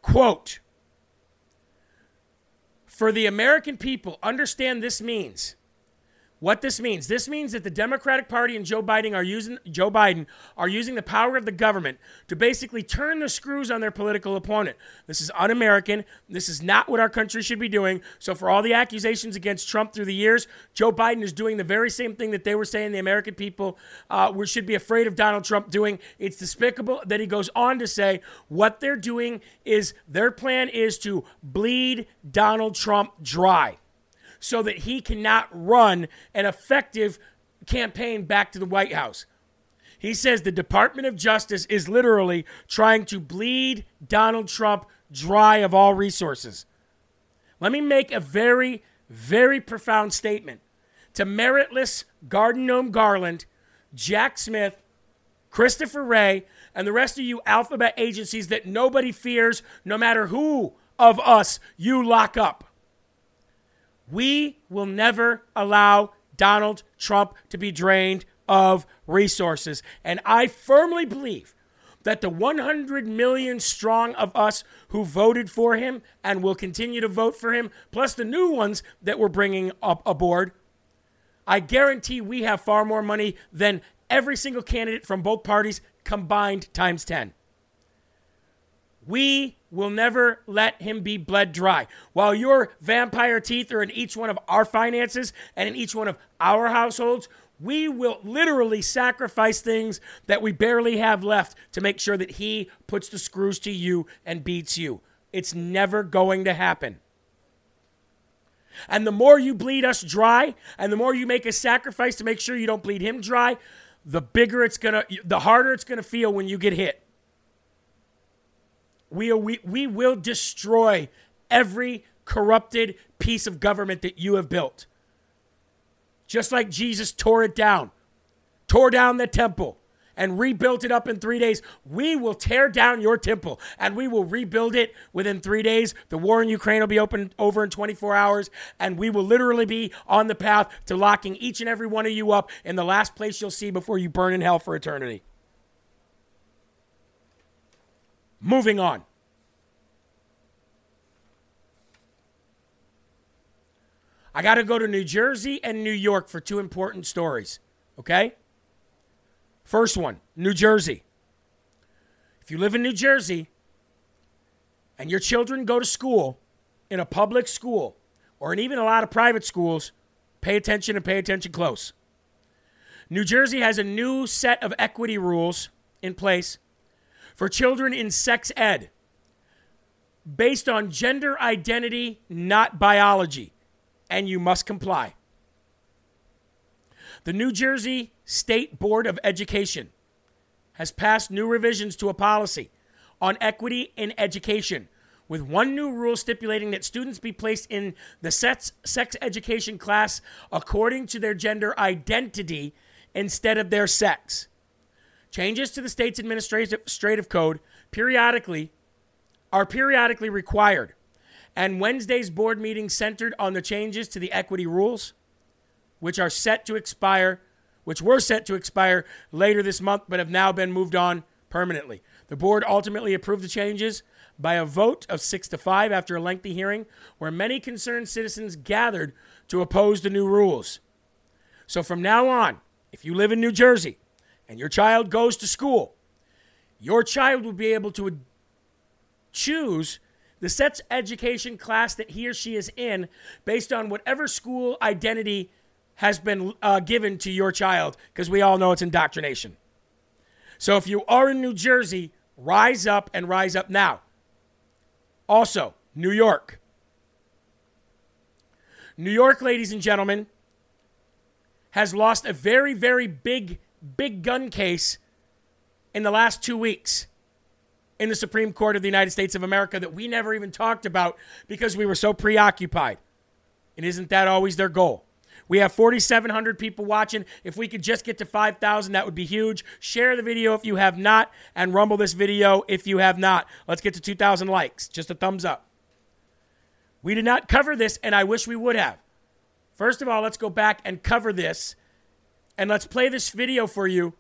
quote, for the American people, understand this means, what this means. This means that the Democratic Party and Joe Biden are using, Joe Biden are using the power of the government to basically turn the screws on their political opponent. This is un-American. This is not what our country should be doing. So for all the accusations against Trump through the years, Joe Biden is doing the very same thing that they were saying the American people uh, we should be afraid of Donald Trump doing. It's despicable. That he goes on to say what they're doing is their plan is to bleed Donald Trump dry, so that he cannot run an effective campaign back to the White House. He says the Department of Justice is literally trying to bleed Donald Trump dry of all resources. Let me make a very, very profound statement. To meritless garden gnome Garland, Jack Smith, Christopher Wray, and the rest of you alphabet agencies that nobody fears, no matter who of us you lock up. We will never allow Donald Trump to be drained of resources. And I firmly believe that the one hundred million strong of us who voted for him and will continue to vote for him, plus the new ones that we're bringing up aboard, I guarantee we have far more money than every single candidate from both parties combined times ten. We will never let him be bled dry. While your vampire teeth are in each one of our finances and in each one of our households, we will literally sacrifice things that we barely have left to make sure that he puts the screws to you and beats you. It's never going to happen. And the more you bleed us dry, and the more you make a sacrifice to make sure you don't bleed him dry, the bigger it's gonna, the harder it's gonna feel when you get hit. We, we, we will destroy every corrupted piece of government that you have built. Just like Jesus tore it down, tore down the temple, and rebuilt it up in three days. We will tear down your temple and we will rebuild it within three days. The war in Ukraine will be open over in twenty-four hours, and we will literally be on the path to locking each and every one of you up in the last place you'll see before you burn in hell for eternity. Moving on. I got to go to New Jersey and New York for two important stories, okay? First one, New Jersey. If you live in New Jersey and your children go to school in a public school or in even a lot of private schools, pay attention and pay attention close. New Jersey has a new set of equity rules in place for children in sex ed based on gender identity, not biology. And you must comply. The New Jersey State Board of Education has passed new revisions to a policy on equity in education, with one new rule stipulating that students be placed in the sex, sex education class according to their gender identity instead of their sex. Changes to the state's administrative code periodically are periodically required. And Wednesday's board meeting centered on the changes to the equity rules, which are set to expire, which were set to expire later this month, but have now been moved on permanently. The board ultimately approved the changes by a vote of six to five after a lengthy hearing where many concerned citizens gathered to oppose the new rules. So from now on, if you live in New Jersey and your child goes to school, your child will be able to choose the sex education class that he or she is in based on whatever school identity has been uh, given to your child, because we all know it's indoctrination. So if you are in New Jersey, rise up and rise up now. Also, New York. New York, ladies and gentlemen, has lost a very, very big, big gun case in the last two weeks. In the Supreme Court of the United States of America that we never even talked about because we were so preoccupied. And isn't that always their goal? We have forty-seven hundred people watching. If we could just get to five thousand, that would be huge. Share the video if you have not, and rumble this video if you have not. Let's get to two thousand likes. Just a thumbs up. We did not cover this, and I wish we would have. First of all, let's go back and cover this, and let's play this video for you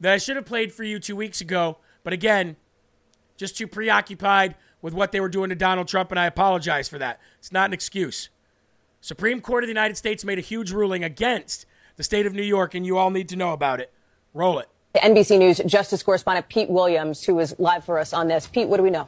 that I should have played for you two weeks ago, but again, just too preoccupied with what they were doing to Donald Trump, and I apologize for that. It's not an excuse. Supreme Court of the United States made a huge ruling against the state of New York, and you all need to know about it. Roll it. N B C News Justice correspondent Pete Williams, who is live for us on this. Pete, what do we know?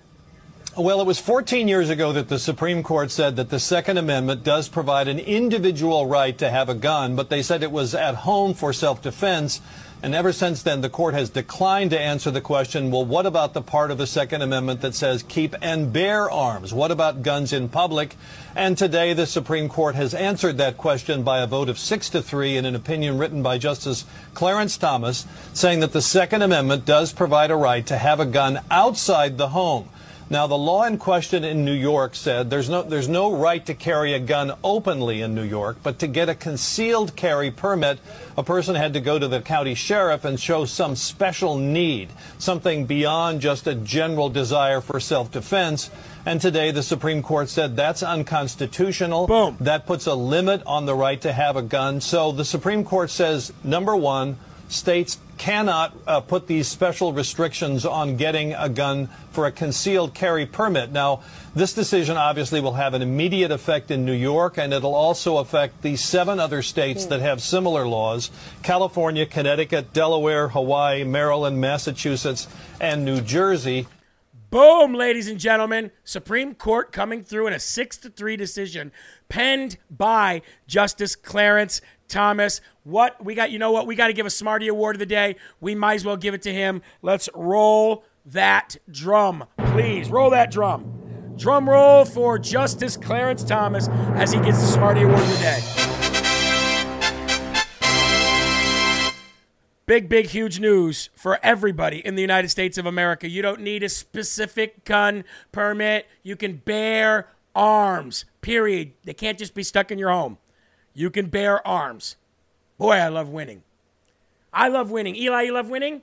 Well, it was fourteen years ago that the Supreme Court said that the Second Amendment does provide an individual right to have a gun, but they said it was at home for self-defense. And ever since then, the court has declined to answer the question, well, what about the part of the Second Amendment that says keep and bear arms? What about guns in public? And today, the Supreme Court has answered that question by a vote of six to three in an opinion written by Justice Clarence Thomas, saying that the Second Amendment does provide a right to have a gun outside the home. Now, the law in question in New York said there's no there's no right to carry a gun openly in New York, but to get a concealed carry permit, a person had to go to the county sheriff and show some special need, something beyond just a general desire for self-defense. And today the Supreme Court said that's unconstitutional. Boom. That puts a limit on the right to have a gun. So the Supreme Court says, number one, states cannot uh, put these special restrictions on getting a gun for a concealed carry permit. Now, this decision obviously will have an immediate effect in New York, and it'll also affect the seven other states that have similar laws: California, Connecticut, Delaware, Hawaii, Maryland, Massachusetts, and New Jersey. Boom, ladies and gentlemen. Supreme Court coming through in a six to three decision penned by Justice Clarence Thomas. What we got, you know what? We got to give a Smarty Award of the day. We might as well give it to him. Let's roll that drum, please. Roll that drum. Drum roll for Justice Clarence Thomas as he gets the Smarty Award of the day. Big, big, huge news for everybody in the United States of America. You don't need a specific gun permit. You can bear arms, period. They can't just be stuck in your home. You can bear arms. Boy, I love winning. I love winning. Eli, you love winning?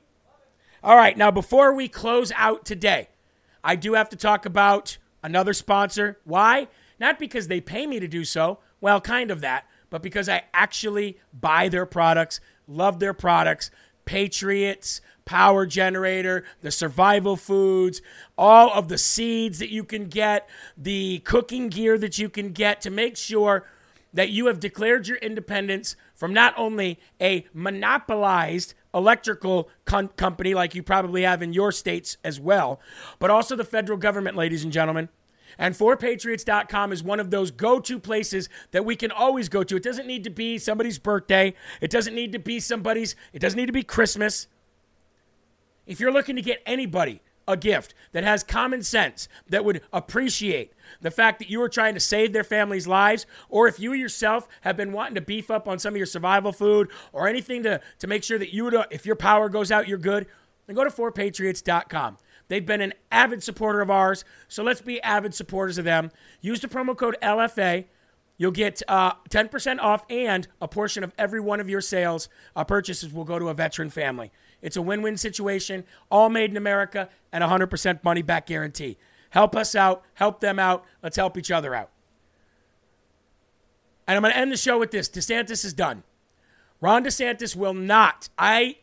All right, now before we close out today, I do have to talk about another sponsor. Why? Not because they pay me to do so. Well, kind of that. But because I actually buy their products, love their products. Patriots, Power Generator, the survival foods, all of the seeds that you can get, the cooking gear that you can get to make sure that you have declared your independence from not only a monopolized electrical con- company like you probably have in your states as well, but also the federal government, ladies and gentlemen. And four patriots dot com is one of those go-to places that we can always go to. It doesn't need to be somebody's birthday. It doesn't need to be somebody's, it doesn't need to be Christmas. If you're looking to get anybody a gift that has common sense, that would appreciate the fact that you are trying to save their family's lives, or if you yourself have been wanting to beef up on some of your survival food or anything to, to make sure that you would, if your power goes out, you're good, then go to four patriots dot com. They've been an avid supporter of ours, so let's be avid supporters of them. Use the promo code L F A. You'll get uh, ten percent off, and a portion of every one of your sales uh, purchases will go to a veteran family. It's a win-win situation, all made in America, and one hundred percent money-back guarantee. Help us out. Help them out. Let's help each other out. And I'm going to end the show with this. DeSantis is done. Ron DeSantis will not, I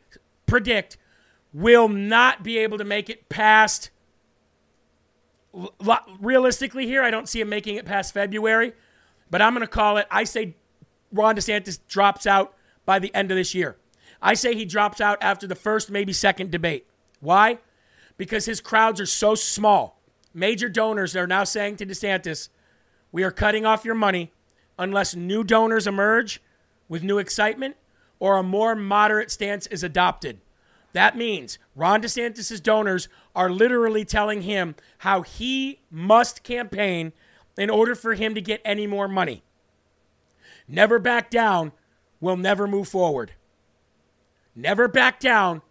predict, will not be able to make it past, realistically here, I don't see him making it past February, but I'm going to call it, I say Ron DeSantis drops out by the end of this year. I say he drops out after the first, maybe second debate. Why? Because his crowds are so small. Major donors are now saying to DeSantis, we are cutting off your money unless new donors emerge with new excitement or a more moderate stance is adopted. That means Ron DeSantis' donors are literally telling him how he must campaign in order for him to get any more money. Never back down, we'll never move forward. Never back down,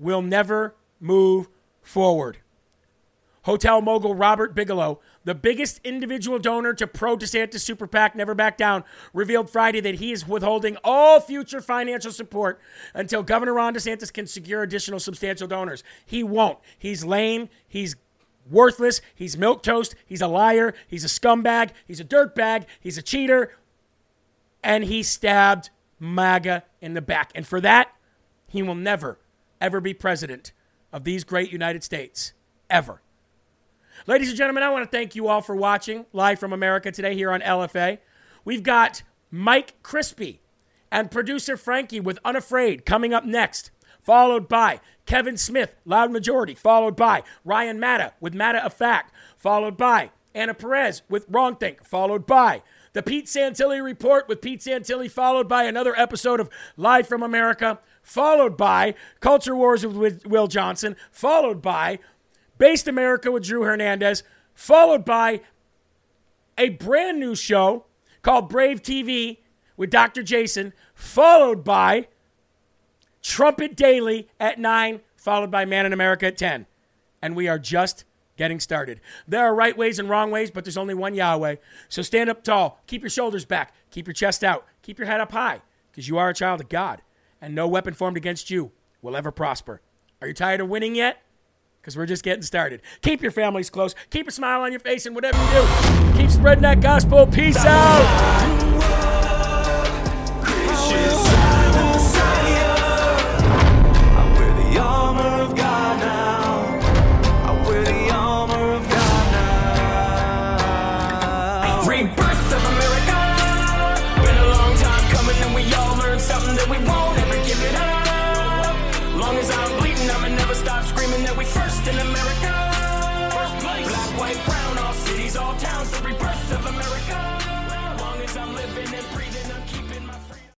we'll never move forward. Hotel mogul Robert Bigelow, the biggest individual donor to pro-DeSantis Super PAC, Never Back Down, revealed Friday that he is withholding all future financial support until Governor Ron DeSantis can secure additional substantial donors. He won't. He's lame. He's worthless. He's milquetoast. He's a liar. He's a scumbag. He's a dirtbag. He's a cheater. And he stabbed MAGA in the back. And for that, he will never, ever be president of these great United States. Ever. Ladies and gentlemen, I want to thank you all for watching live from America today here on L F A. We've got Mike Crispy and producer Frankie with Unafraid coming up next, followed by Kevin Smith, Loud Majority, followed by Ryan Matta with Matter of Fact, followed by Anna Perez with Wrong Think, followed by the Pete Santilli Report with Pete Santilli, followed by another episode of Live from America, followed by Culture Wars with Will Johnson, followed by Based America with Drew Hernandez, followed by a brand new show called Brave T V with Doctor Jason, followed by Trumpet Daily at nine, followed by Man in America at ten. And we are just getting started. There are right ways and wrong ways, but there's only one Yahweh. So stand up tall, keep your shoulders back, keep your chest out, keep your head up high, because you are a child of God, and no weapon formed against you will ever prosper. Are you tired of winning yet? Because we're just getting started. Keep your families close. Keep a smile on your face. And whatever you do, keep spreading that gospel. Peace out.